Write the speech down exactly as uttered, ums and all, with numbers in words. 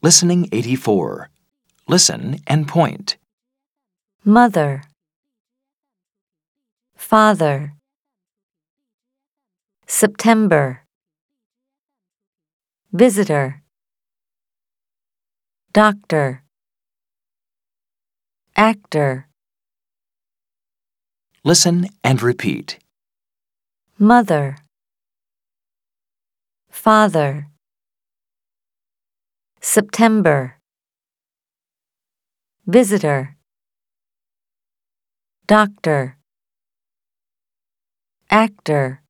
Listening eighty-four. Listen and point. Mother, father, September, visitor, doctor, actor. Listen and repeat. Mother, father, September, visitor, doctor, actor.